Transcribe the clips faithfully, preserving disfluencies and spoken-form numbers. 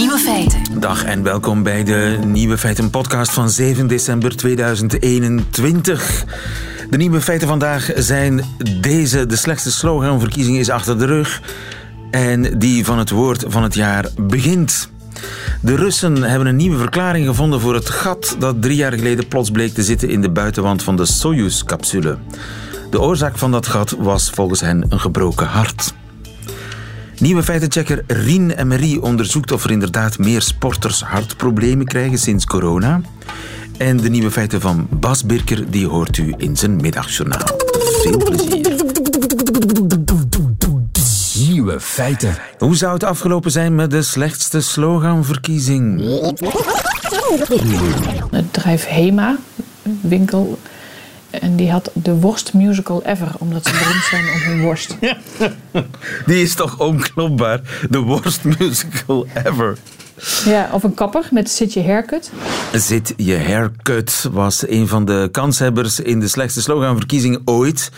Nieuwe Feiten. Dag en welkom bij de Nieuwe Feiten podcast van zeven december tweeduizend eenentwintig. De Nieuwe Feiten vandaag zijn deze. De slechtste sloganverkiezing is achter de rug. En die van het woord van het jaar begint. De Russen hebben een nieuwe verklaring gevonden voor het gat dat drie jaar geleden plots bleek te zitten in de buitenwand van de Soyuz-capsule. De oorzaak van dat gat was volgens hen een gebroken hart. Nieuwe feitenchecker Rien en Marie onderzoekt of er inderdaad meer sporters hartproblemen krijgen sinds corona. En de nieuwe feiten van Bas Birker, die hoort u in zijn middagjournaal. Veel plezier. Nieuwe feiten. Hoe zou het afgelopen zijn met de slechtste sloganverkiezing? Het bedrijf Hema, winkel... En die had de worst musical ever, omdat ze beroemd zijn om hun worst. Ja. Die is toch onklopbaar? De worst musical ever. Ja, of een kapper met Zit je haircut. Zit je haircut was een van de kanshebbers in de slechtste sloganverkiezing ooit.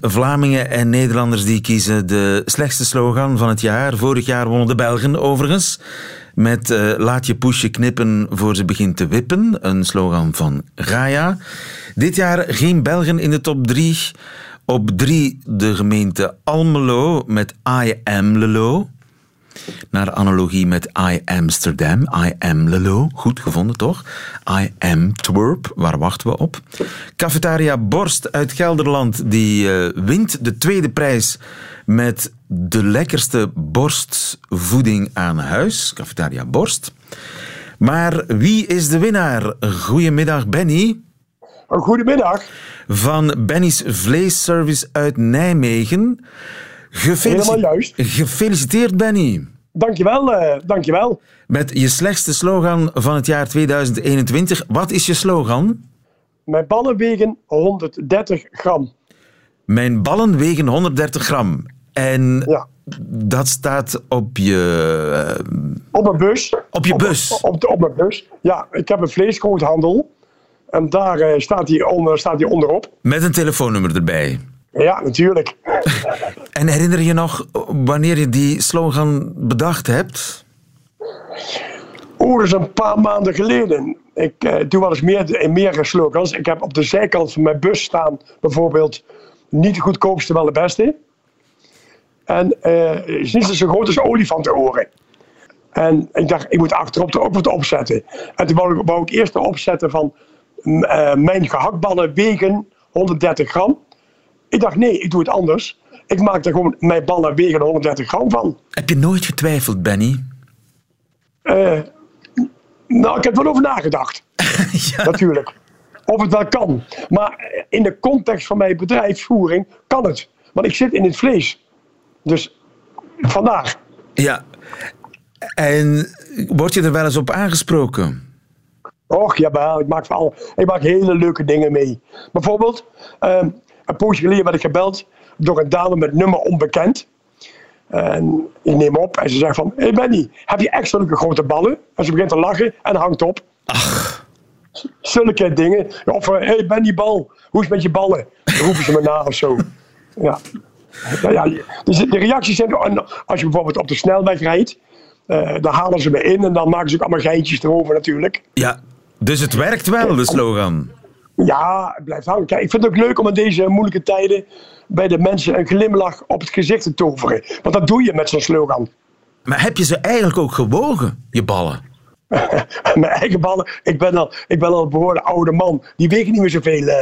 Vlamingen en Nederlanders die kiezen de slechtste slogan van het jaar. Vorig jaar wonnen de Belgen overigens. Met uh, laat je poesje knippen voor ze begint te wippen. Een slogan van Gaia. Dit jaar geen Belgen in de top drie. Op drie de gemeente Almelo met I am Lelo. Naar analogie met I Amsterdam, I am Lelo. Goed gevonden, toch? I am Twerp, waar wachten we op? Cafetaria Borst uit Gelderland, die uh, wint de tweede prijs met de lekkerste borstvoeding aan huis. Cafetaria Borst. Maar wie is de winnaar? Goedemiddag, Benny. Goedemiddag. Van Benny's Vleesservice uit Nijmegen. Gefelici- Helemaal juist. Gefeliciteerd, Benny. Dankjewel, uh, dankjewel. Met je slechtste slogan van het jaar tweeduizend eenentwintig. Wat is je slogan? Mijn ballen wegen honderddertig gram. Mijn ballen wegen honderddertig gram. En ja. Dat staat op je... Uh, op mijn bus. Op je op, bus. Op, op, de, op mijn bus. Ja, ik heb een vleesgroothandel. En daar uh, staat die onder, staat die onderop. Met een telefoonnummer erbij. Ja, natuurlijk. En herinner je nog wanneer je die slogan bedacht hebt? Oh, dat is een paar maanden geleden. Ik eh, doe wel eens meer, meer slogans. Ik heb op de zijkant van mijn bus staan bijvoorbeeld... niet de goedkoopste, wel de beste. En eh, is niet zo groot als olifantenoren. En ik dacht, ik moet achterop er ook wat opzetten. En toen wou ik, wou ik eerst erop zetten van... M- uh, mijn gehaktballen wegen honderddertig gram. Ik dacht, nee, ik doe het anders. Ik maak er gewoon mijn ballen wegen honderddertig gram van. Heb je nooit getwijfeld, Benny? Uh, nou, ik heb er wel over nagedacht. Ja. Natuurlijk. Of het wel kan. Maar in de context van mijn bedrijfsvoering kan het. Want ik zit in het vlees. Dus vandaag. Ja. En word je er wel eens op aangesproken? Och, jawel. Ik maak, vooral, ik maak hele leuke dingen mee. Bijvoorbeeld... Uh, Een poosje geleden werd ik gebeld door een dame met nummer onbekend. En ik neem op en ze zegt van... Hé hey Benny, heb je echt zulke grote ballen? En ze begint te lachen en hangt op. Ach. Zulke dingen. Of hé hey Benny bal, hoe is het met je ballen? Dan roepen ze me na of zo. Ja. Nou ja, de reacties zijn... Als je bijvoorbeeld op de snelweg rijdt... Dan halen ze me in en dan maken ze ook allemaal geintjes erover natuurlijk. Ja, dus het werkt wel, de slogan. Ja, het blijft hangen. Kijk, ik vind het ook leuk om in deze moeilijke tijden bij de mensen een glimlach op het gezicht te toveren. Want dat doe je met zo'n slogan. Maar heb je ze eigenlijk ook gewogen, je ballen? Mijn eigen ballen? Ik ben al, ik ben al een behoorlijk oude man. Die wegen niet meer zoveel. Uh...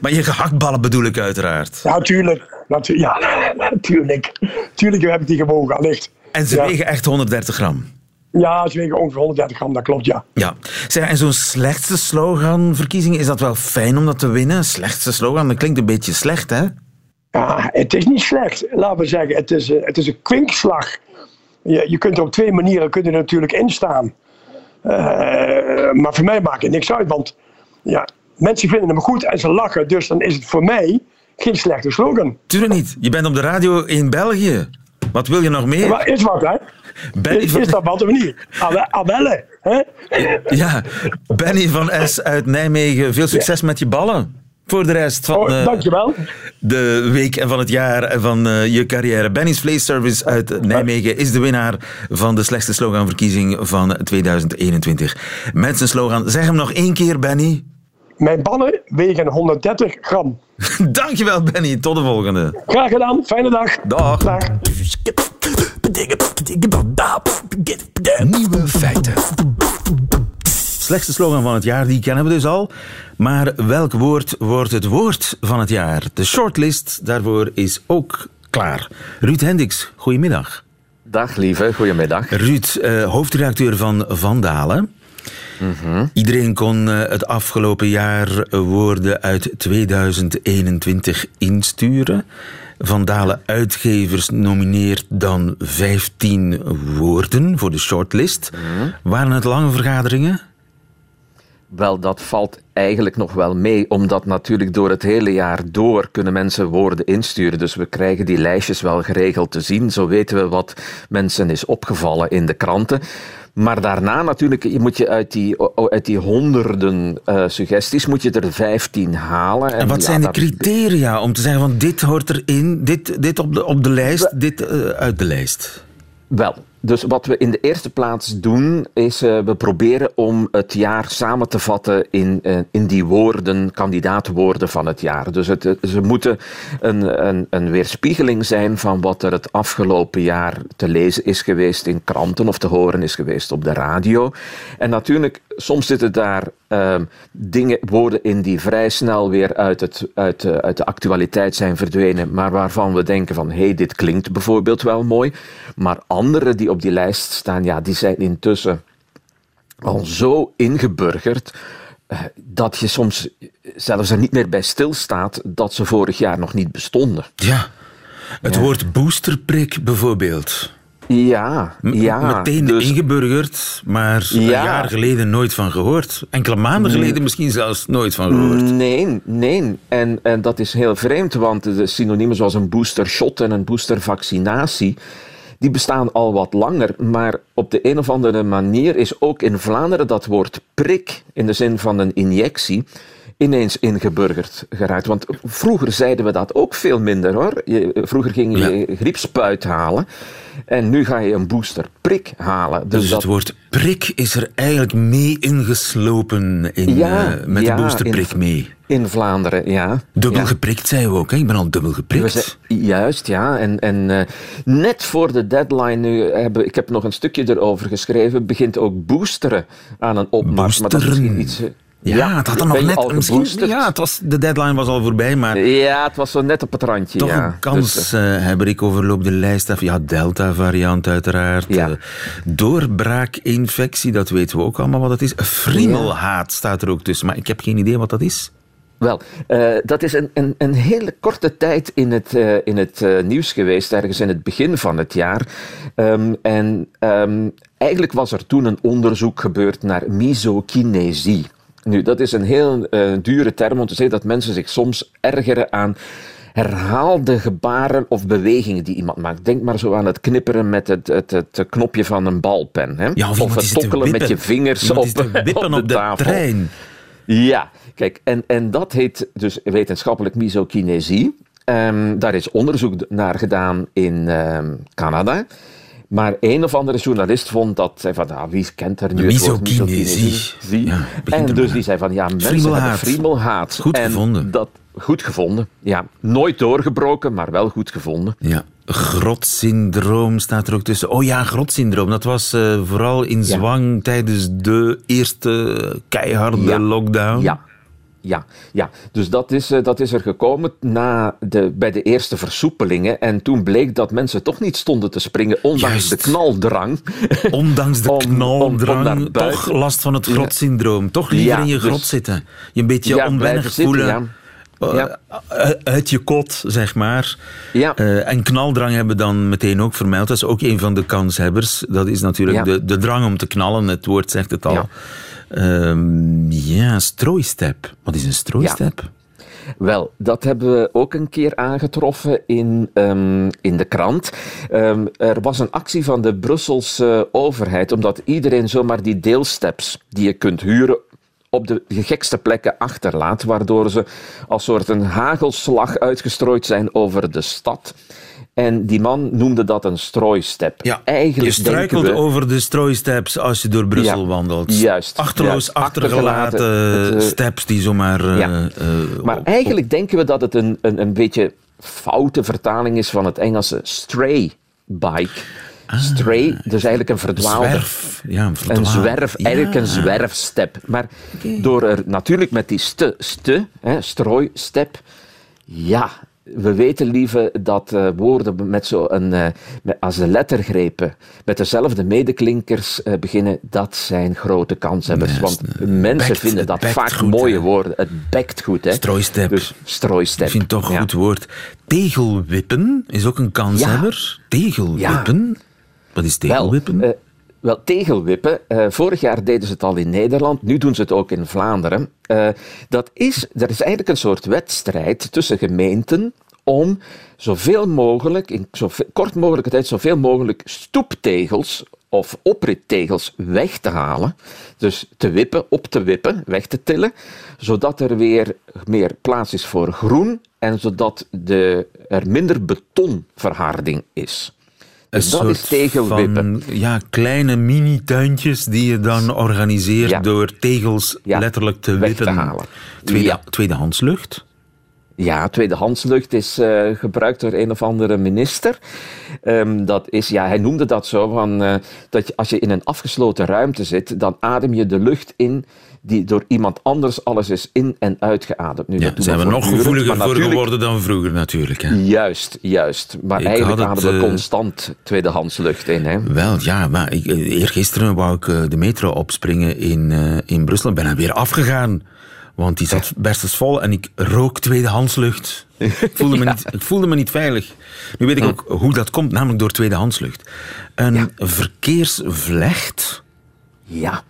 Maar je gehaktballen bedoel ik uiteraard. Ja, tuurlijk. Natuur- ja, natuurlijk. Tuurlijk heb ik die gewogen, allicht. En ze ja. wegen echt honderddertig gram? Ja, ze wegen ongeveer honderddertig gram, dat klopt, ja. ja. Zeg, en zo'n slechtste sloganverkiezing, is dat wel fijn om dat te winnen? Slechtste slogan, dat klinkt een beetje slecht, hè? Ja, het is niet slecht. Laten we zeggen, het is, het is een kwinkslag. Je, je kunt er op twee manieren kun je er natuurlijk in staan. Uh, maar voor mij maakt het niks uit, want ja, mensen vinden hem goed en ze lachen. Dus dan is het voor mij geen slechte slogan. Tuurlijk niet. Je bent op de radio in België. Wat wil je nog meer? Maar is wat, hè? Benny is, is dat wat of niet? Abelle, hè? Ja, Benny van S uit Nijmegen. Veel succes ja. met je ballen. voor de rest van oh, dankjewel. Uh, de week en van het jaar en van uh, je carrière. Benny's Vleesservice uit Nijmegen is de winnaar van de slechtste sloganverkiezing van tweeduizend eenentwintig. Met zijn slogan, zeg hem nog één keer, Benny. Mijn bannen wegen honderddertig gram. Dankjewel, Benny. Tot de volgende. Graag gedaan. Fijne dag. Dag. Dag. Nieuwe feiten. Slechtste slogan van het jaar, die kennen we dus al. Maar welk woord wordt het woord van het jaar? De shortlist daarvoor is ook klaar. Ruud Hendricks, goedemiddag. Dag lieve, goedemiddag. Ruud, uh, hoofdredacteur van Van Dale. Mm-hmm. Iedereen kon uh, het afgelopen jaar uh, woorden uit tweeduizend eenentwintig insturen. Van Dale Uitgevers nomineert dan vijftien woorden voor de shortlist. Mm-hmm. Waren het lange vergaderingen? Wel, dat valt eigenlijk nog wel mee, omdat natuurlijk door het hele jaar door kunnen mensen woorden insturen. Dus we krijgen die lijstjes wel geregeld te zien. Zo weten we wat mensen is opgevallen in de kranten. Maar daarna natuurlijk moet je uit die, uit die honderden uh, suggesties moet je er vijftien halen. En, en wat ja, zijn de criteria om te zeggen van dit hoort erin, dit, dit op, de, op de lijst, we, dit uh, uit de lijst? Wel, dus wat we in de eerste plaats doen is uh, we proberen om het jaar samen te vatten in, uh, in die woorden, kandidaatwoorden van het jaar. Dus het, ze moeten een, een, een weerspiegeling zijn van wat er het afgelopen jaar te lezen is geweest in kranten of te horen is geweest op de radio. En natuurlijk, soms zitten daar uh, dingen, woorden in die vrij snel weer uit, het, uit, uh, uit de actualiteit zijn verdwenen, maar waarvan we denken van hé, hey, dit klinkt bijvoorbeeld wel mooi, maar andere die op die lijst staan, ja, die zijn intussen al zo ingeburgerd uh, dat je soms zelfs er niet meer bij stilstaat dat ze vorig jaar nog niet bestonden. Ja, het ja. woord boosterprik bijvoorbeeld. Ja, ja. M- meteen dus, ingeburgerd, maar ja. een jaar geleden nooit van gehoord. Enkele maanden geleden nee. misschien zelfs nooit van gehoord. Nee, nee. En, en dat is heel vreemd, want de synoniemen zoals een boostershot en een boostervaccinatie, die bestaan al wat langer, maar op de een of andere manier is ook in Vlaanderen dat woord prik, in de zin van een injectie, ineens ingeburgerd geraakt. Want vroeger zeiden we dat ook veel minder, hoor. Je, vroeger ging je ja. griepspuit halen en nu ga je een boosterprik halen. Dus, dus dat... het woord prik is er eigenlijk mee ingeslopen in, ja, uh, met ja, de boosterprik in... mee. In Vlaanderen, ja. Dubbel ja. geprikt, zeiden we ook. Hè? Ik ben al dubbel geprikt. Zijn, juist, ja. En, en uh, net voor de deadline, nu hebben, ik heb nog een stukje erover geschreven, begint ook boosteren aan een opmars. Boosteren. Maar dat is iets... Uh, ja, ja, het had dan nog net... Misschien, ja, het was, de deadline was al voorbij, maar... Ja, het was zo net op het randje, toch ja. een kans dus, uh, hebben. Ik overloop de lijst af. Ja, Delta-variant uiteraard. Ja. Uh, doorbraakinfectie, dat weten we ook allemaal wat dat is. Friemelhaat ja. staat er ook tussen, maar ik heb geen idee wat dat is. Wel, uh, dat is een, een, een hele korte tijd in het, uh, in het uh, nieuws geweest, ergens in het begin van het jaar. Um, en um, eigenlijk was er toen een onderzoek gebeurd naar misokinesie. Nu, dat is een heel uh, dure term om te zeggen dat mensen zich soms ergeren aan herhaalde gebaren of bewegingen die iemand maakt. Denk maar zo aan het knipperen met het, het, het knopje van een balpen. Hè? Ja, of, of het tokkelen met je vingers op, op de tafel. Trein. Ja, kijk, en, en dat heet dus wetenschappelijk misokinesie. Um, daar is onderzoek naar gedaan in um, Canada. Maar een of andere journalist vond dat, zei van, nou, wie kent er nu het woord misokinesie? Ja, en dus maar. die zei van, ja, mensen Friemelhaat. hebben Friemelhaat. Goed en gevonden. Dat, goed gevonden, ja. Nooit doorgebroken, maar wel goed gevonden. Ja. Grotsyndroom staat er ook tussen. Oh ja, grotsyndroom. Dat was uh, vooral in zwang ja. tijdens de eerste keiharde ja. lockdown. Ja. Ja, ja, dus dat is, dat is er gekomen na de, bij de eerste versoepelingen. En toen bleek dat mensen toch niet stonden te springen, ondanks Juist. de knaldrang. Ondanks de om, knaldrang, om, om toch last van het grotsyndroom. Ja. Toch liever ja, in je grot dus, zitten. Je een beetje ja, onwennig voelen. Zitten, ja. uh, uit je kot, zeg maar. Ja. Uh, en knaldrang hebben we dan meteen ook vermeld. Dat is ook een van de kanshebbers. Dat is natuurlijk ja. de, de drang om te knallen. Het woord zegt het al. Ja. Um, ja, strooistep. Wat is een strooistep? Ja. Wel, dat hebben we ook een keer aangetroffen in, um, in de krant. Um, er was een actie van de Brusselse overheid, omdat iedereen zomaar die deelsteps die je kunt huren op de gekste plekken achterlaat, waardoor ze als soort een hagelslag uitgestrooid zijn over de stad. En die man noemde dat een strooistep. Ja, eigenlijk je struikelt we... over de strooisteps als je door Brussel ja, wandelt. Juist. Achterloos juist, achtergelaten, achtergelaten het, uh... steps die zomaar... Uh, ja. uh, maar op, eigenlijk op... denken we dat het een, een, een beetje foute vertaling is van het Engelse stray bike. Ah, stray, dus eigenlijk een verdwaalder. Zwerf. Ja, een verdwaal. Een zwerf, ja. Eigenlijk een zwerfstep. Maar okay. door er natuurlijk met die st, st hè, strooistep... Ja... We weten, lieve, dat uh, woorden met zo een, uh, met, als de lettergrepen met dezelfde medeklinkers uh, beginnen, dat zijn grote kanshebbers. Nee, want nee, mensen bekt, vinden dat vaak goed, mooie he. woorden. Het bekt goed. Hè. Strooistep. Dus strooistep. Ik vind het toch een ja. goed woord. Tegelwippen is ook een kanshebber. Ja. Tegelwippen? Ja. Wat is tegelwippen? Wel, uh, Wel, tegelwippen. Uh, vorig jaar deden ze het al in Nederland, nu doen ze het ook in Vlaanderen. Uh, dat is, er is eigenlijk een soort wedstrijd tussen gemeenten om zoveel mogelijk, in zo kort mogelijke tijd, zoveel mogelijk stoeptegels of oprittegels weg te halen. Dus te wippen, op te wippen, weg te tillen, zodat er weer meer plaats is voor groen en zodat de, er minder betonverharding is. Een dus dat soort is tegelwippen. Van, ja, kleine mini-tuintjes die je dan organiseert ja. door tegels ja. letterlijk te wippen. Weg te halen. Tweede, ja. Tweedehandslucht? Ja, tweedehandslucht is uh, gebruikt door een of andere minister. Um, dat is, ja, hij noemde dat zo, van, uh, dat je, als je in een afgesloten ruimte zit, dan adem je de lucht in die door iemand anders alles is in- en uitgeademd. Nu ja, zijn we nog gevoeliger voor geworden dan vroeger natuurlijk. Hè? Juist, juist. Maar ik eigenlijk ademen we uh, constant tweedehandslucht in. Hè? Wel, ja, maar ik, eergisteren wou ik uh, de metro opspringen in, uh, in Brussel en ben er weer afgegaan. Want die zat berstensvol en ik rook tweedehandslucht. Ik voelde me, ja. niet, ik voelde me niet veilig. Nu weet ik ook hoe dat komt, namelijk door tweedehandslucht. Een ja. verkeersvlecht. Ja.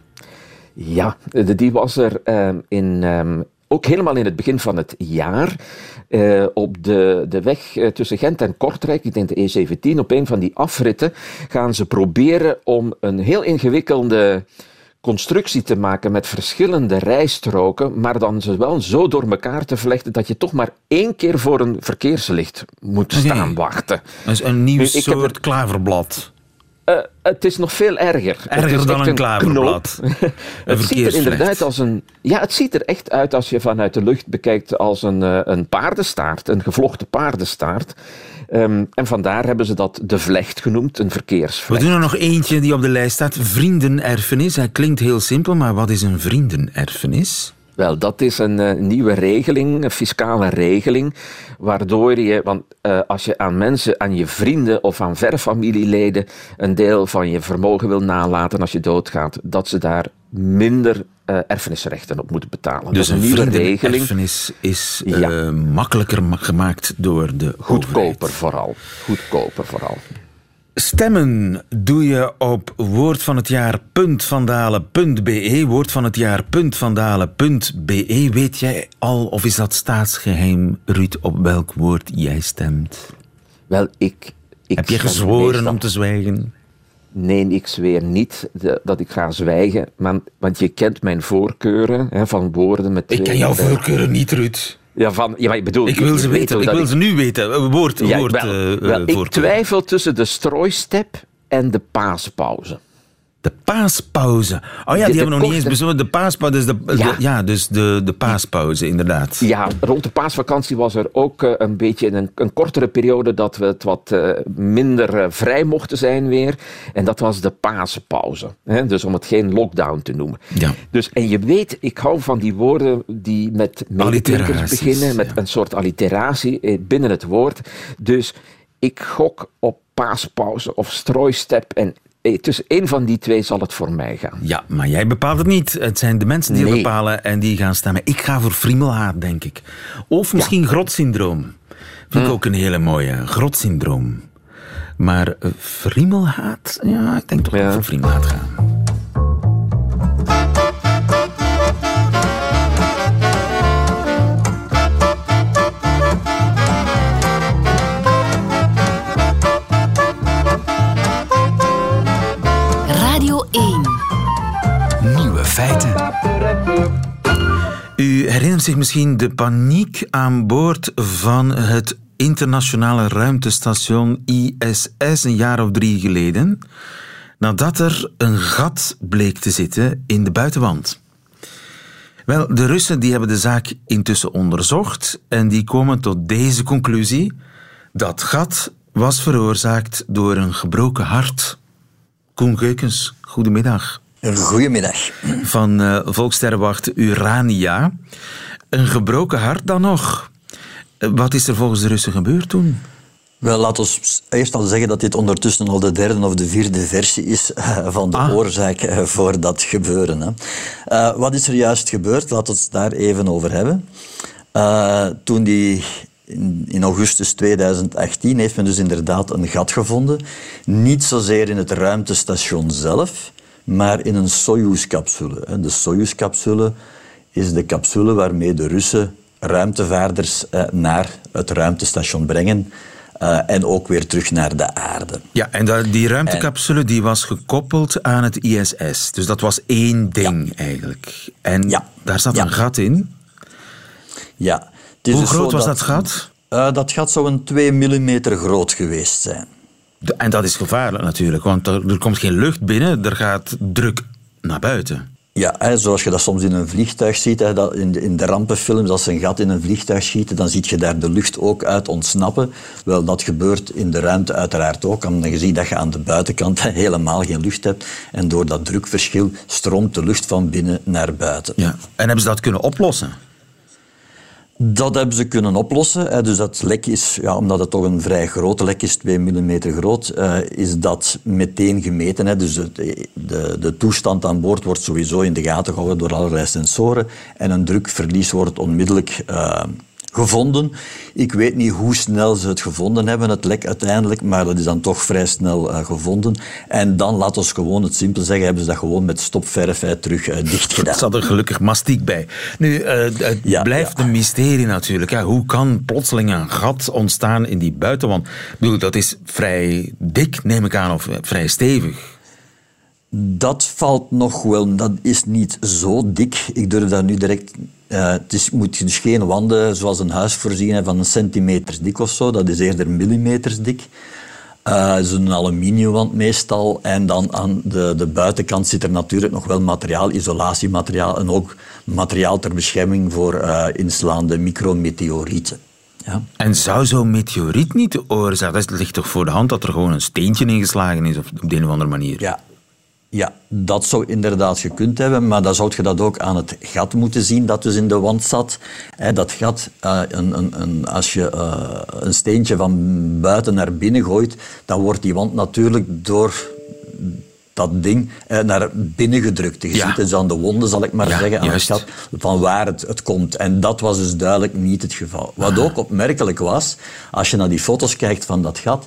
Ja, die was er um, in, um, ook helemaal in het begin van het jaar. Uh, op de, de weg tussen Gent en Kortrijk, ik denk de E zeventien, op een van die afritten gaan ze proberen om een heel ingewikkelde constructie te maken met verschillende rijstroken, maar dan ze wel zo door elkaar te vlechten dat je toch maar één keer voor een verkeerslicht moet okay. staan wachten. Dat is een nieuw nu, soort er... klaverblad. Uh, het is nog veel erger. Erger dan een, een klaverblad. Het ziet er inderdaad als een... Ja, het ziet er echt uit als je vanuit de lucht bekijkt als een, uh, een paardenstaart, een gevlochten paardenstaart. Um, en vandaar hebben ze dat de vlecht genoemd, een verkeersvlecht. We doen er nog eentje die op de lijst staat. Vriendenerfenis. Hij klinkt heel simpel, maar wat is een vriendenerfenis? Wel, dat is een uh, nieuwe regeling, een fiscale regeling, waardoor je, want uh, als je aan mensen, aan je vrienden of aan verre familieleden een deel van je vermogen wil nalaten als je doodgaat, dat ze daar minder uh, erfenisrechten op moeten betalen. Dus een nieuwe regeling. Erfenis is uh, ja. makkelijker gemaakt door de goedkoper overheid. vooral. Goedkoper vooral. Stemmen doe je op woordvanhetjaar punt vandalen punt b e. woordvanhetjaar punt vandalen punt b e. Weet jij al, of is dat staatsgeheim, Ruud, op welk woord jij stemt? Wel, ik... ik Heb je gezworen meestal... om te zwijgen? Nee, ik zweer niet dat ik ga zwijgen. Want je kent mijn voorkeuren hè, van woorden met... Ik ken jouw voorkeuren niet, Ruud. Ja, van, ja, maar ik bedoel... Ik wil ze, weten, ik wil ze ik... nu weten. Woord, ja, woord, wel, uh, wel, ik twijfel tussen de strooistep en de paaspauze. De paaspauze. Oh ja, de, die de hebben we nog korte... niet eens bezongen. De paaspauze, dus de, ja. de, ja, dus de, de paaspauze, inderdaad. Ja, rond de paasvakantie was er ook uh, een beetje een, een kortere periode dat we het wat uh, minder uh, vrij mochten zijn weer. En dat was de paaspauze. Hè? Dus om het geen lockdown te noemen. Ja. Dus, en je weet, ik hou van die woorden die met medeklinkers beginnen, met ja. een soort alliteratie binnen het woord. Dus ik gok op paaspauze of strooistep en... Tussen één van die twee zal het voor mij gaan. Ja, maar jij bepaalt het niet. Het zijn de mensen die nee. het bepalen en die gaan stemmen. Ik ga voor Friemelhaat, denk ik. Of misschien ja. Grotsyndroom. Vind ik hm. ook een hele mooie. Grotsyndroom. Maar uh, Friemelhaat? Ja, ik denk toch ja. dat ik voor Friemelhaat ga. Nieuwe feiten. zich misschien de paniek aan boord van het internationale ruimtestation I S S een jaar of drie geleden, nadat er een gat bleek te zitten in de buitenwand. Wel, de Russen die hebben de zaak intussen onderzocht en die komen tot deze conclusie. Dat gat was veroorzaakt door een gebroken hart. Koen Geukens, goedemiddag. Goedemiddag. Van uh, Volkssterrenwacht Urania. Een gebroken hart dan nog. Wat is er volgens de Russen gebeurd toen? Wel, laat ons eerst al zeggen dat dit ondertussen al de derde of de vierde versie is van de ah. oorzaak voor dat gebeuren. Hè. Uh, wat is er juist gebeurd? Laat ons het daar even over hebben. Uh, toen die... In, in augustus tweeduizend achttien heeft men dus inderdaad een gat gevonden. Niet zozeer in het ruimtestation zelf, maar in een Soyuz-capsule. De Soyuz-capsule is de capsule waarmee de Russen ruimtevaarders naar het ruimtestation brengen. Uh, en ook weer terug naar de aarde. Ja, en die ruimtecapsule en... die was gekoppeld aan het I S S. Dus dat was één ding ja. eigenlijk. En ja. daar zat ja. een gat in. Ja. Hoe dus groot was dat, dat gat? Uh, dat gat zou een twee millimeter groot geweest zijn. De, en dat is gevaarlijk natuurlijk, want er, er komt geen lucht binnen, er gaat druk naar buiten. Ja, hè, zoals je dat soms in een vliegtuig ziet, hè, dat in, in de rampenfilms, als ze een gat in een vliegtuig schieten, dan zie je daar de lucht ook uit ontsnappen. Wel, dat gebeurt in de ruimte uiteraard ook, omdat je ziet dat je aan de buitenkant hè, helemaal geen lucht hebt. En door dat drukverschil stroomt de lucht van binnen naar buiten. Ja. En hebben ze dat kunnen oplossen? Dat hebben ze kunnen oplossen. Dus dat lek is, ja, omdat het toch een vrij groot lek is, twee millimeter groot, uh, is dat meteen gemeten. Hè. Dus de, de, de toestand aan boord wordt sowieso in de gaten gehouden door allerlei sensoren. En een drukverlies wordt onmiddellijk uh, gevonden. Ik weet niet hoe snel ze het gevonden hebben, het lek uiteindelijk, maar dat is dan toch vrij snel uh, gevonden. En dan, laat ons gewoon het simpel zeggen, hebben ze dat gewoon met stopverf hey, terug uh, dicht gedaan. Er zat er gelukkig mastiek bij. Nu, uh, het ja, blijft ja. een mysterie natuurlijk. Hè. Hoe kan plotseling een gat ontstaan in die buitenwand? Ik bedoel, dat is vrij dik, neem ik aan, of uh, vrij stevig. Dat valt nog wel, dat is niet zo dik. Ik durf daar nu direct... Uh, het is, moet dus geen wanden zoals een huis voorzien van een centimeter dik of zo. Dat is eerder millimeters dik. Uh, het is een aluminiumwand meestal. En dan aan de, de buitenkant zit er natuurlijk nog wel materiaal, isolatiemateriaal. En ook materiaal ter bescherming voor uh, inslaande micrometeorieten. Ja. En zou zo'n meteoriet niet de oorzaak... Dat ligt toch voor de hand dat er gewoon een steentje ingeslagen is op, op de een of andere manier? Ja. Ja, dat zou inderdaad gekund hebben, maar dan zou je dat ook aan het gat moeten zien dat dus in de wand zat. He, dat gat, uh, een, een, een, als je uh, een steentje van buiten naar binnen gooit, dan wordt die wand natuurlijk door dat ding uh, naar binnen gedrukt. Je ja. ziet dus aan de wonden, zal ik maar ja, zeggen, aan juist. het gat, van waar het, het komt. En dat was dus duidelijk niet het geval. Wat Aha. ook opmerkelijk was, als je naar die foto's kijkt van dat gat,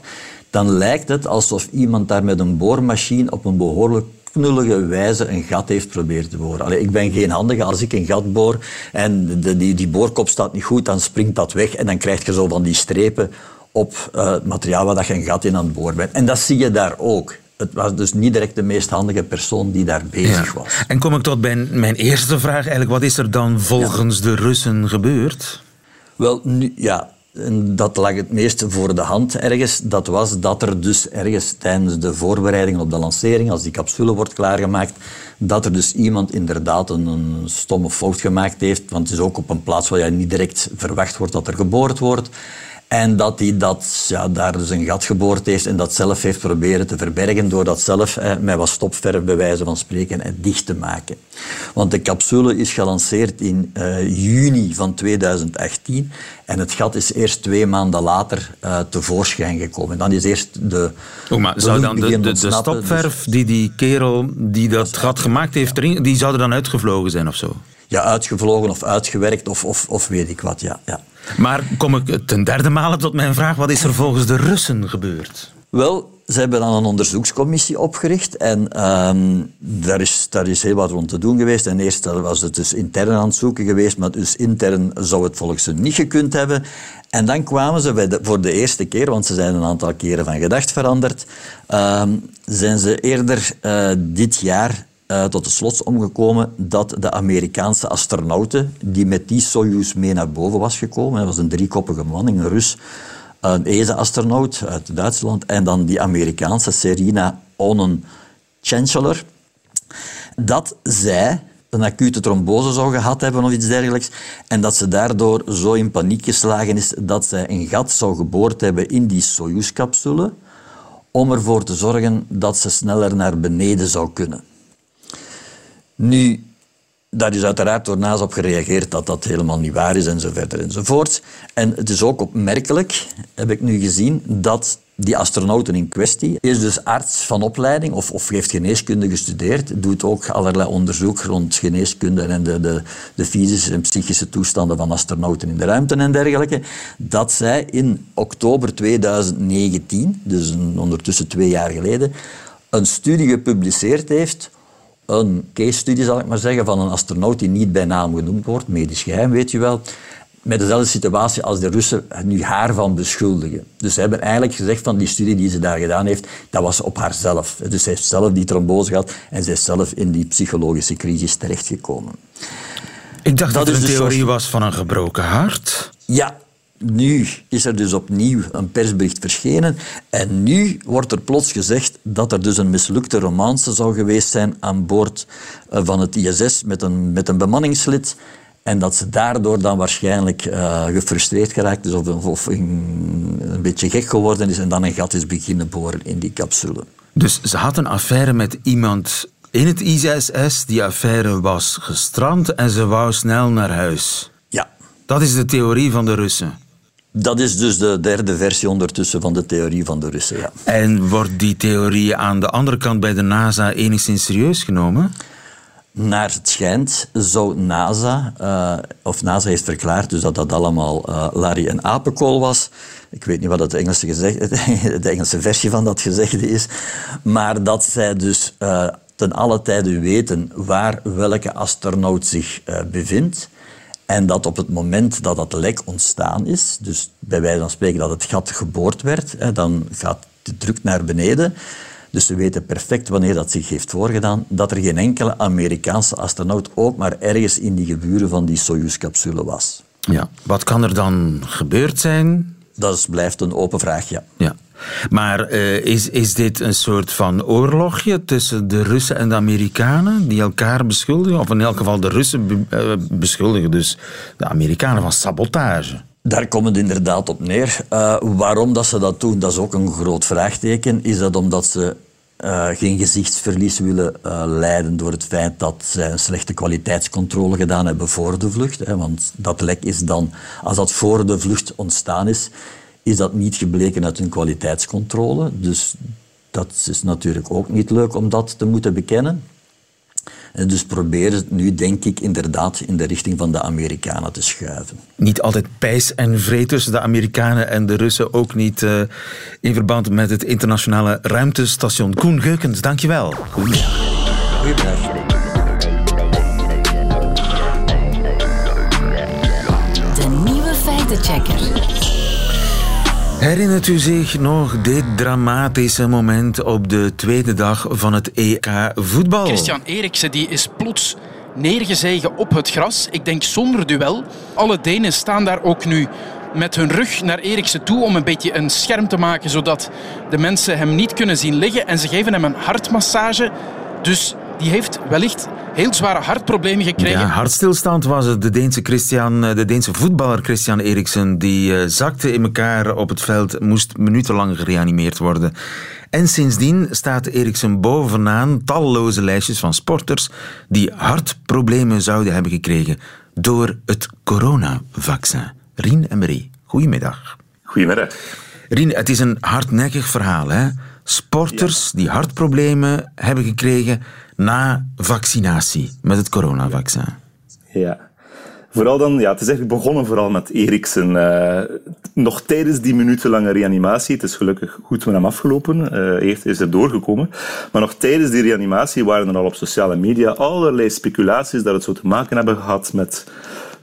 dan lijkt het alsof iemand daar met een boormachine op een behoorlijk knullige wijze een gat heeft proberen te boren. Allee, ik ben geen handige. Als ik een gat boor en de, die, die boorkop staat niet goed, dan springt dat weg en dan krijg je zo van die strepen op uh, het materiaal waar je een gat in aan het boren bent. En dat zie je daar ook. Het was dus niet direct de meest handige persoon die daar bezig ja. was. En kom ik tot bij mijn eerste vraag eigenlijk. Wat is er dan volgens ja. de Russen gebeurd? Wel, nu, ja... En dat lag het meest voor de hand ergens. Dat was dat er dus ergens tijdens de voorbereidingen op de lancering, als die capsule wordt klaargemaakt, dat er dus iemand inderdaad een, een stomme fout gemaakt heeft. Want het is ook op een plaats waar je niet direct verwacht wordt dat er geboord wordt. En dat hij dat, ja, daar dus een gat geboord heeft en dat zelf heeft proberen te verbergen door dat zelf eh, met wat stopverf bij wijze van spreken eh, dicht te maken. Want de capsule is gelanceerd in eh, juni van tweeduizend achttien en het gat is eerst twee maanden later eh, tevoorschijn gekomen. Dan is eerst de... O, maar de zou dan de, de, de stopverf dus, die die kerel die dat, dat gat gemaakt heeft, ja. die zou er dan uitgevlogen zijn of zo? Ja, uitgevlogen of uitgewerkt of, of, of weet ik wat, ja, ja. Maar kom ik ten derde male tot mijn vraag, wat is er volgens de Russen gebeurd? Wel, ze hebben dan een onderzoekscommissie opgericht en um, daar, is, daar is heel wat rond te doen geweest. En eerst was het dus intern aan het zoeken geweest, maar dus intern zou het volgens hen niet gekund hebben. En dan kwamen ze bij de, voor de eerste keer, want ze zijn een aantal keren van gedacht veranderd, um, zijn ze eerder uh, dit jaar uh, tot het slot omgekomen dat de Amerikaanse astronauten die met die Soyuz mee naar boven was gekomen, dat was een driekoppige man, een Rus, een E S A-astronaut uit Duitsland en dan die Amerikaanse Serena Onen-Chancellor, dat zij een acute trombose zou gehad hebben of iets dergelijks en dat ze daardoor zo in paniek geslagen is dat zij een gat zou geboord hebben in die Soyuz-capsule om ervoor te zorgen dat ze sneller naar beneden zou kunnen. Nu, daar is uiteraard door NASA op gereageerd dat dat helemaal niet waar is, enzovoort, enzovoort. En het is ook opmerkelijk, heb ik nu gezien, dat die astronauten in kwestie is dus arts van opleiding of, of heeft geneeskunde gestudeerd, doet ook allerlei onderzoek rond geneeskunde en de, de, de fysische en psychische toestanden van astronauten in de ruimte en dergelijke, dat zij in oktober tweeduizend negentien, dus een, ondertussen twee jaar geleden, een studie gepubliceerd heeft, een case study zal ik maar zeggen, van een astronaut die niet bij naam genoemd wordt, medisch geheim weet je wel, met dezelfde situatie als de Russen nu haar van beschuldigen. Dus ze hebben eigenlijk gezegd van die studie die ze daar gedaan heeft, dat was op haarzelf. Dus ze heeft zelf die trombose gehad en ze is zelf in die psychologische crisis terechtgekomen. Ik dacht dat, dat er een theorie soort... was van een gebroken hart. Ja, nu is er dus opnieuw een persbericht verschenen en nu wordt er plots gezegd dat er dus een mislukte romance zou geweest zijn aan boord van het I S S met een, met een bemanningslid. En dat ze daardoor dan waarschijnlijk uh, gefrustreerd geraakt is of, of in, een beetje gek geworden is en dan een gat is beginnen boren in die capsule. Dus ze had een affaire met iemand in het I S S, die affaire was gestrand en ze wou snel naar huis. Ja. Dat is de theorie van de Russen. Dat is dus de derde versie ondertussen van de theorie van de Russen, ja. En wordt die theorie aan de andere kant bij de NASA enigszins serieus genomen? Naar het schijnt zou NASA, uh, of NASA heeft verklaard dus dat dat allemaal uh, Larry en apenkool was. Ik weet niet wat het Engelse gezegde, de Engelse versie van dat gezegde is. Maar dat zij dus uh, ten alle tijde weten waar welke astronaut zich uh, bevindt. En dat op het moment dat dat lek ontstaan is, dus bij wijze van spreken dat het gat geboord werd, hè, dan gaat de druk naar beneden. Dus ze weten perfect wanneer dat zich heeft voorgedaan, dat er geen enkele Amerikaanse astronaut ook maar ergens in die geburen van die Soyuz-capsule was. Ja. Wat kan er dan gebeurd zijn? Dat is, blijft een open vraag, ja. ja. Maar uh, is, is dit een soort van oorlogje tussen de Russen en de Amerikanen die elkaar beschuldigen? Of in elk geval de Russen be- uh, beschuldigen dus de Amerikanen van sabotage? Daar komt het inderdaad op neer. Uh, waarom dat ze dat doen, dat is ook een groot vraagteken. Is dat omdat ze uh, geen gezichtsverlies willen uh, lijden door het feit dat ze een slechte kwaliteitscontrole gedaan hebben voor de vlucht? Hè? Want dat lek is dan, als dat voor de vlucht ontstaan is, is dat niet gebleken uit hun kwaliteitscontrole. Dus dat is natuurlijk ook niet leuk om dat te moeten bekennen. En dus proberen het nu, denk ik, inderdaad in de richting van de Amerikanen te schuiven. Niet altijd pijs en vreed tussen de Amerikanen en de Russen. Ook niet uh, in verband met het internationale ruimtestation. Koen Geukens, dankjewel. Goedemiddag. Goedemiddag. De nieuwe feitenchecker. Herinnert u zich nog dit dramatische moment op de tweede dag van het E K voetbal? Christian Eriksen die is plots neergezegen op het gras. Ik denk zonder duel. Alle Denen staan daar ook nu met hun rug naar Eriksen toe om een beetje een scherm te maken, zodat de mensen hem niet kunnen zien liggen. En ze geven hem een hartmassage. Dus die heeft wellicht heel zware hartproblemen gekregen. Ja, hartstilstand was het. De Deense, Christian, de Deense voetballer Christian Eriksen die uh, zakte in elkaar op het veld, moest minutenlang gereanimeerd worden. En sindsdien staat Eriksen bovenaan talloze lijstjes van sporters die hartproblemen zouden hebben gekregen door het coronavaccin. Rien en Marie, goedemiddag. Goedemiddag. Rien, het is een hardnekkig verhaal, hè? Sporters die hartproblemen hebben gekregen na vaccinatie met het coronavaccin. Ja. Vooral dan, ja, het is echt begonnen vooral met Eriksen. Uh, nog tijdens die minutenlange reanimatie, het is gelukkig goed met hem afgelopen, uh, eerst is er doorgekomen, maar nog tijdens die reanimatie waren er al op sociale media allerlei speculaties dat het zou te maken hebben gehad met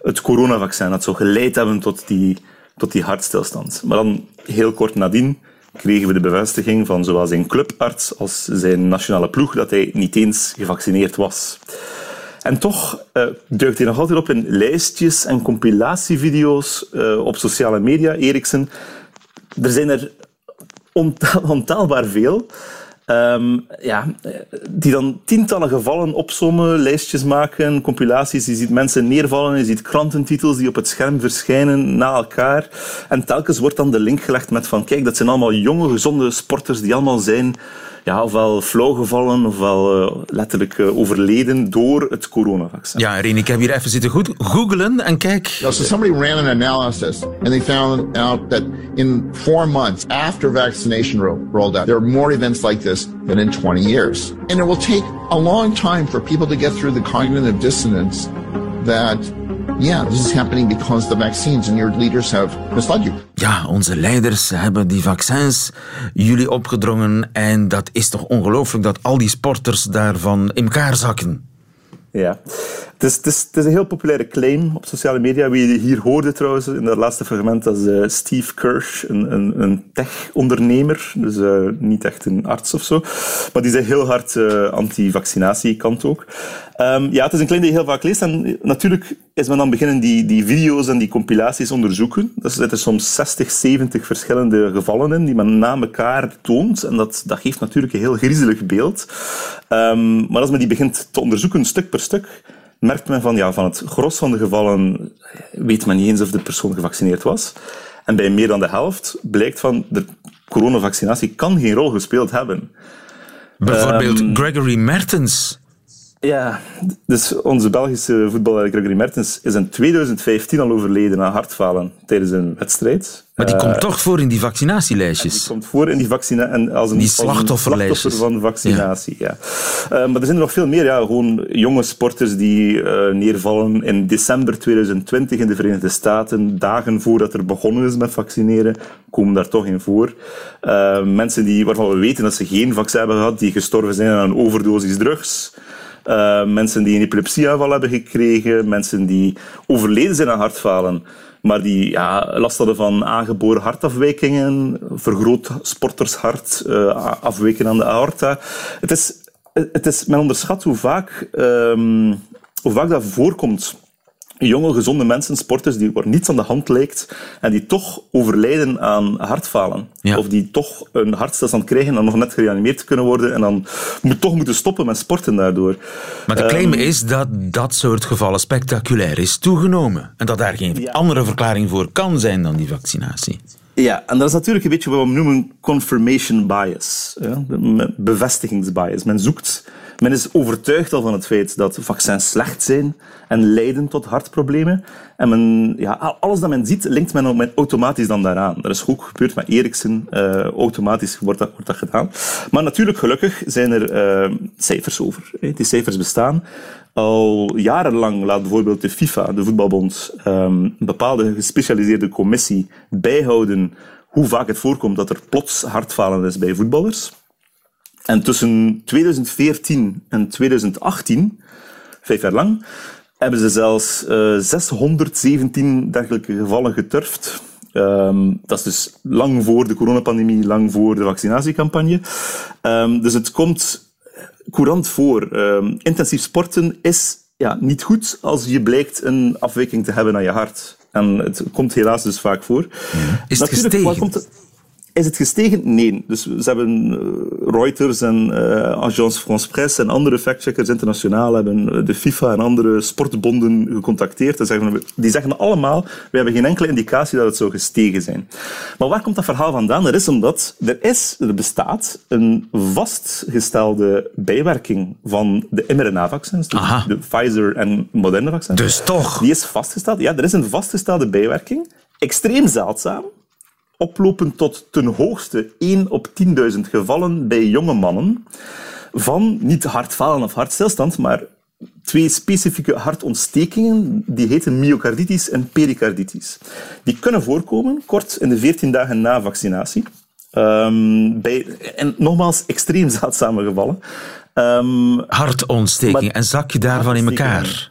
het coronavaccin, dat zou geleid hebben tot die, tot die hartstilstand. Maar dan, heel kort nadien, kregen we de bevestiging van zowel zijn clubarts als zijn nationale ploeg dat hij niet eens gevaccineerd was. En toch uh, duikt hij nog altijd op in lijstjes en compilatievideo's uh, op sociale media, Eriksen. Er zijn er ontaal, ontaalbaar veel, um, ja, die dan tientallen gevallen opsommen, lijstjes maken, compilaties. Je ziet mensen neervallen, je ziet krantentitels die op het scherm verschijnen na elkaar. En telkens wordt dan de link gelegd met van, kijk, dat zijn allemaal jonge, gezonde sporters die allemaal zijn... Ja, ofwel flauw gevallen, ofwel uh, letterlijk uh, overleden door het coronavaccin. Ja, Rien, ik heb hier even zitten goed googlen en kijk. So somebody ran an analysis and they found out that in four months after vaccination rolled out, there are more events like this than in twenty years. And it will take a long time for people to get through the cognitive dissonance that, yeah, this is happening because the vaccines and your leaders have misled you. Ja, onze leiders hebben die vaccins jullie opgedrongen en dat is toch ongelooflijk dat al die sporters daarvan in elkaar zakken. Ja, het is, het, is, het is een heel populaire claim op sociale media. Wie je hier hoorde trouwens, in dat laatste fragment, dat is uh, Steve Kirsch, een, een, een tech-ondernemer, dus uh, niet echt een arts of zo. Maar die zijn heel hard uh, anti-vaccinatie-kant ook. Um, ja, het is een claim die je heel vaak leest. En natuurlijk is men dan beginnen die, die video's en die compilaties onderzoeken. Er zitten soms zestig, zeventig verschillende gevallen in die men na elkaar toont. En dat, dat geeft natuurlijk een heel griezelig beeld. Um, maar als men die begint te onderzoeken, stuk per stuk, merkt men van, ja, van het gros van de gevallen weet men niet eens of de persoon gevaccineerd was. En bij meer dan de helft blijkt van, de coronavaccinatie kan geen rol gespeeld hebben. Bijvoorbeeld um, Gregory Mertens. Ja, dus onze Belgische voetballer Gregory Mertens is in tweeduizend vijftien al overleden aan hartfalen tijdens een wedstrijd. Maar die uh, komt toch voor in die vaccinatielijstjes? Die komt voor in die vaccinatie... Als een, die slachtofferlijstjes. Als een slachtoffer van vaccinatie, ja. ja. Uh, maar er zijn er nog veel meer, ja. Gewoon jonge sporters die uh, neervallen in december twintig twintig in de Verenigde Staten, dagen voordat er begonnen is met vaccineren, komen daar toch in voor. Uh, mensen die, waarvan we weten dat ze geen vaccin hebben gehad, die gestorven zijn aan een overdosis drugs... Uh, mensen die een epilepsieaanval hebben gekregen, mensen die overleden zijn aan hartfalen, maar die ja, last hadden van aangeboren hartafwijkingen, vergroot sportershart, uh, afwijken aan de aorta. Het is, het is, men onderschat hoe vaak, um, hoe vaak dat voorkomt. Jonge, gezonde mensen, sporters, die waar niets aan de hand lijkt en die toch overlijden aan hartfalen. Ja. Of die toch een hartstilstand krijgen en nog net gereanimeerd kunnen worden en dan moet, toch moeten stoppen met sporten daardoor. Maar de claim um, is dat dat soort gevallen spectaculair is toegenomen en dat daar geen ja. andere verklaring voor kan zijn dan die vaccinatie. Ja, en dat is natuurlijk een beetje wat we noemen confirmation bias. Ja? Bevestigingsbias. Men zoekt... Men is overtuigd al van het feit dat vaccins slecht zijn en leiden tot hartproblemen. En men, ja, alles dat men ziet, linkt men automatisch dan daaraan. Dat is ook gebeurd met Eriksen. Uh, automatisch wordt dat, wordt dat gedaan. Maar natuurlijk, gelukkig, zijn er uh, cijfers over. Die cijfers bestaan. Al jarenlang laat bijvoorbeeld de FIFA, de voetbalbond, um, een bepaalde gespecialiseerde commissie bijhouden hoe vaak het voorkomt dat er plots hartfalen is bij voetballers. En tussen tweeduizend veertien en tweeduizend achttien, vijf jaar lang, hebben ze zelfs uh, zeshonderdzeventien dergelijke gevallen geturfd. Um, dat is dus lang voor de coronapandemie, lang voor de vaccinatiecampagne. Um, dus het komt courant voor. Um, intensief sporten is ja, niet goed als je blijkt een afwijking te hebben aan je hart. En het komt helaas dus vaak voor. Is het gestegen? Is het gestegen? Nee. Dus ze hebben Reuters en uh, Agence France-Presse en andere factcheckers internationaal hebben de FIFA en andere sportbonden gecontacteerd. En zeggen, die zeggen allemaal, we hebben geen enkele indicatie dat het zou gestegen zijn. Maar waar komt dat verhaal vandaan? Dat is omdat er, is, er bestaat een vastgestelde bijwerking van de mRNA-vaccins. Dus de Pfizer en Moderna vaccins. Dus toch? Die is vastgesteld. Ja, er is een vastgestelde bijwerking. Extreem zeldzaam. Oplopend tot ten hoogste één op tienduizend gevallen bij jonge mannen van niet hartfalen of hartstilstand, maar twee specifieke hartontstekingen, die heten myocarditis en pericarditis. Die kunnen voorkomen, kort in de veertien dagen na vaccinatie. Um, bij, en nogmaals, extreem zeldzame gevallen. Um, hartontstekingen, en zak je daarvan in elkaar?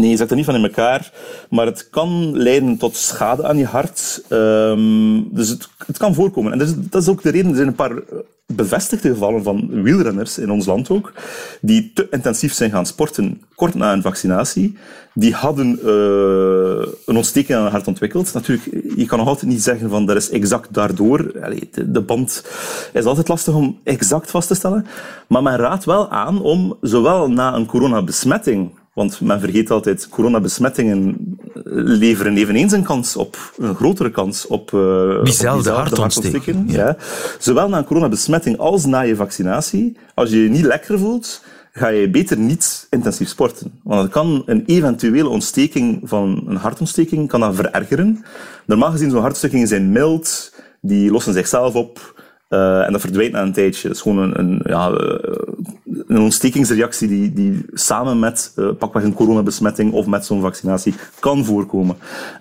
Nee, je zet er niet van in elkaar, maar het kan leiden tot schade aan je hart. Um, dus het, het kan voorkomen. En dat is, dat is ook de reden. Er zijn een paar bevestigde gevallen van wielrenners in ons land ook, die te intensief zijn gaan sporten kort na een vaccinatie. Die hadden uh, een ontsteking aan het hart ontwikkeld. Natuurlijk, je kan nog altijd niet zeggen van dat is exact daardoor. Allee, de, de band is altijd lastig om exact vast te stellen. Maar men raadt wel aan om, zowel na een coronabesmetting, want men vergeet altijd, coronabesmettingen leveren eveneens een kans op, een grotere kans op uh, diezelfde hartontsteking. Ja. Ja. Zowel na een coronabesmetting als na je vaccinatie, als je je niet lekker voelt, ga je beter niet intensief sporten. Want dat kan een eventuele ontsteking van een hartontsteking kan dat verergeren. Normaal gezien, zo'n hartstekingen zijn mild, die lossen zichzelf op. Uh, en dat verdwijnt na een tijdje. Het is gewoon een, een, ja, een ontstekingsreactie die, die samen met uh, pakweg een coronabesmetting of met zo'n vaccinatie kan voorkomen.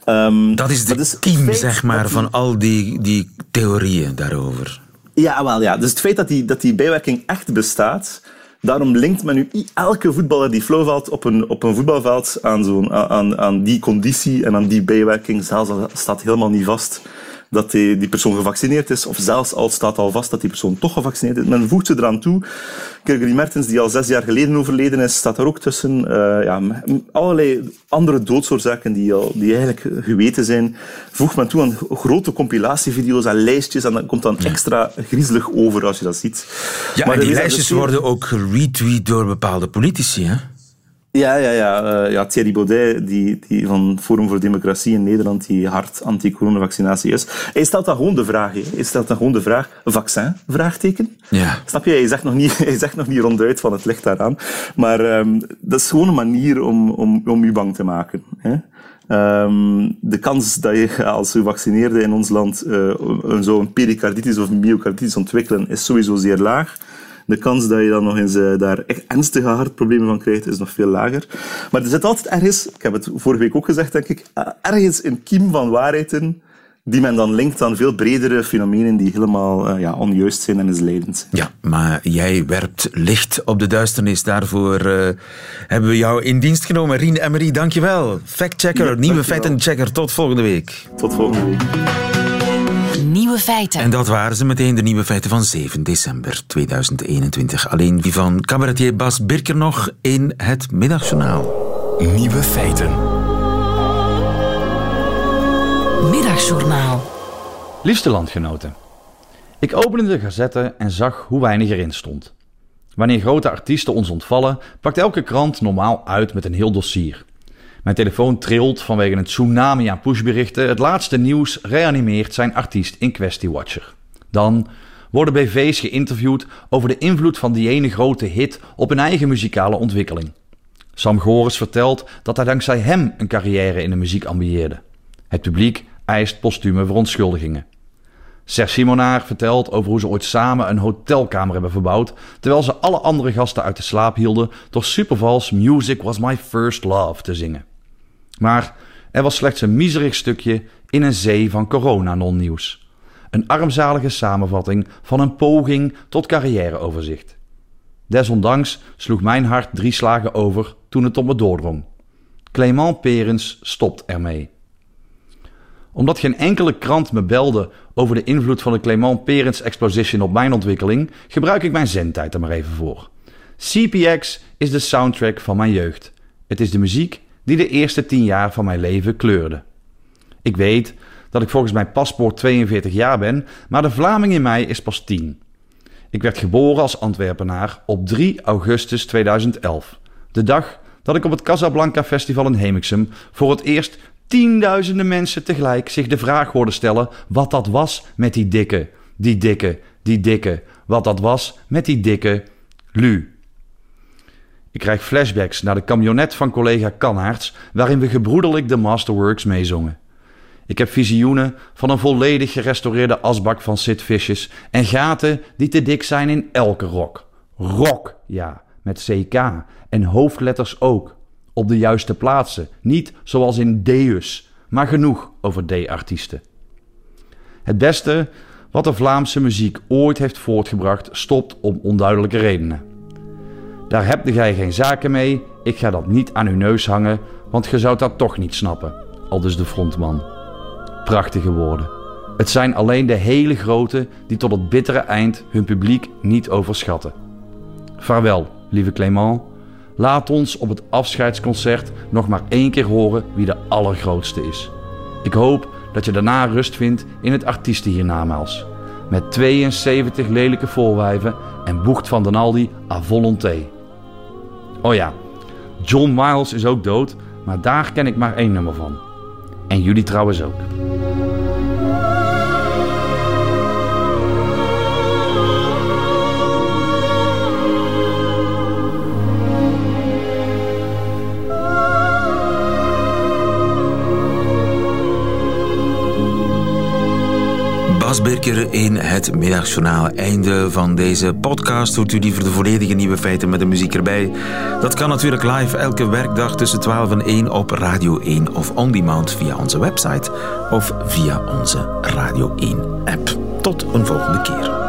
Um, dat is de dat is kiem, zeg maar, die... van al die, die theorieën daarover. Ja, wel, ja. Dus het feit dat die, dat die bijwerking echt bestaat, daarom linkt men nu elke voetballer die flow valt op een, op een voetbalveld aan, zo'n, aan, aan die conditie en aan die bijwerking. Zelfs al staat helemaal niet vast dat die, die persoon gevaccineerd is, of zelfs al staat al vast dat die persoon toch gevaccineerd is. Men voegt ze eraan toe. Gregory Mertens, die al zes jaar geleden overleden is, staat daar ook tussen. Uh, ja, allerlei andere doodsoorzaken die, al, die eigenlijk geweten zijn, voegt men toe aan grote compilatievideo's en lijstjes, en dat komt dan extra griezelig over als je dat ziet. Ja, maar en die lijstjes dus worden ook geretweet door bepaalde politici, hè? Ja, ja, ja. Uh, ja Thierry Baudet, die, die van Forum voor Democratie in Nederland, die hard anti-coronavaccinatie is. Hij stelt dan gewoon de vraag, he. Hij stelt dan gewoon de vraag, vaccin, vraagteken? Ja. Snap je? Hij zegt nog niet, hij zegt nog niet ronduit van het ligt daaraan. Maar um, dat is gewoon een manier om, om, om u bang te maken, hè? Um, de kans dat je als gevaccineerde in ons land uh, zo'n pericarditis of myocarditis ontwikkelen, is sowieso zeer laag. De kans dat je dan nog eens uh, daar echt ernstige hartproblemen van krijgt, is nog veel lager. Maar er zit altijd ergens, ik heb het vorige week ook gezegd, denk ik, ergens een kiem van waarheid in, die men dan linkt aan veel bredere fenomenen die helemaal uh, ja, onjuist zijn en misleidend zijn. Ja, maar jij werpt licht op de duisternis. Daarvoor uh, hebben we jou in dienst genomen. Rien en Marie, dankjewel. Factchecker, ja, nieuwe feitenchecker. Tot volgende week. Tot volgende week. Nieuwe feiten. En dat waren ze meteen, de nieuwe feiten van zeven december tweeduizend eenentwintig. Alleen die van cabaretier Bas Birker nog in het Middagjournaal. Nieuwe feiten. Middagjournaal. Liefste landgenoten. Ik opende de gazette en zag hoe weinig erin stond. Wanneer grote artiesten ons ontvallen, pakt elke krant normaal uit met een heel dossier. Mijn telefoon trilt vanwege een tsunami aan pushberichten. Het laatste nieuws reanimeert zijn artiest in kwestiewatcher. Dan worden B V's geïnterviewd over de invloed van die ene grote hit op hun eigen muzikale ontwikkeling. Sam Goris vertelt dat hij dankzij hem een carrière in de muziek ambieerde. Het publiek eist postume verontschuldigingen. Ser Simonaar vertelt over hoe ze ooit samen een hotelkamer hebben verbouwd, terwijl ze alle andere gasten uit de slaap hielden door supervals Music Was My First Love te zingen. Maar er was slechts een miserig stukje in een zee van corona-non-nieuws. Een armzalige samenvatting van een poging tot carrièreoverzicht. Desondanks sloeg mijn hart drie slagen over toen het op me doordrong. Clement Peerens stopt ermee. Omdat geen enkele krant me belde over de invloed van de Clement Peerens Exposition op mijn ontwikkeling, gebruik ik mijn zendtijd er maar even voor. C P X is de soundtrack van mijn jeugd. Het is de muziek die de eerste tien jaar van mijn leven kleurde. Ik weet dat ik volgens mijn paspoort tweeënveertig jaar ben, maar de Vlaming in mij is pas tien. Ik werd geboren als Antwerpenaar op drie augustus tweeduizend elf. De dag dat ik op het Casablanca Festival in Hemiksem voor het eerst tienduizenden mensen tegelijk zich de vraag hoorden stellen wat dat was met die dikke, die dikke, die dikke, wat dat was met die dikke Lu. Ik krijg flashbacks naar de camionet van collega Kannaerts, waarin we gebroederlijk de Masterworks meezongen. Ik heb visioenen van een volledig gerestaureerde asbak van Sid Vicious en gaten die te dik zijn in elke rok. Rok, ja, met C K en hoofdletters ook. Op de juiste plaatsen, niet zoals in Deus, maar genoeg over D-artiesten. Het beste wat de Vlaamse muziek ooit heeft voortgebracht stopt om onduidelijke redenen. Daar heb jij geen zaken mee, ik ga dat niet aan uw neus hangen, want je zou dat toch niet snappen, aldus de frontman. Prachtige woorden. Het zijn alleen de hele grote die tot het bittere eind hun publiek niet overschatten. Vaarwel, lieve Clement. Laat ons op het afscheidsconcert nog maar één keer horen wie de allergrootste is. Ik hoop dat je daarna rust vindt in het artiestenhiernamaals. Met tweeënzeventig lelijke voorwijven en boegt Van den Aldi à volonté. Oh ja, John Miles is ook dood, maar daar ken ik maar één nummer van. En jullie trouwens ook. Bas Birker in het Middagjournaal. Einde van deze podcast. Hoort u liever de volledige Nieuwe Feiten met de muziek erbij? Dat kan natuurlijk live elke werkdag tussen twaalf en één op Radio één of on demand via onze website of via onze Radio één app. Tot een volgende keer.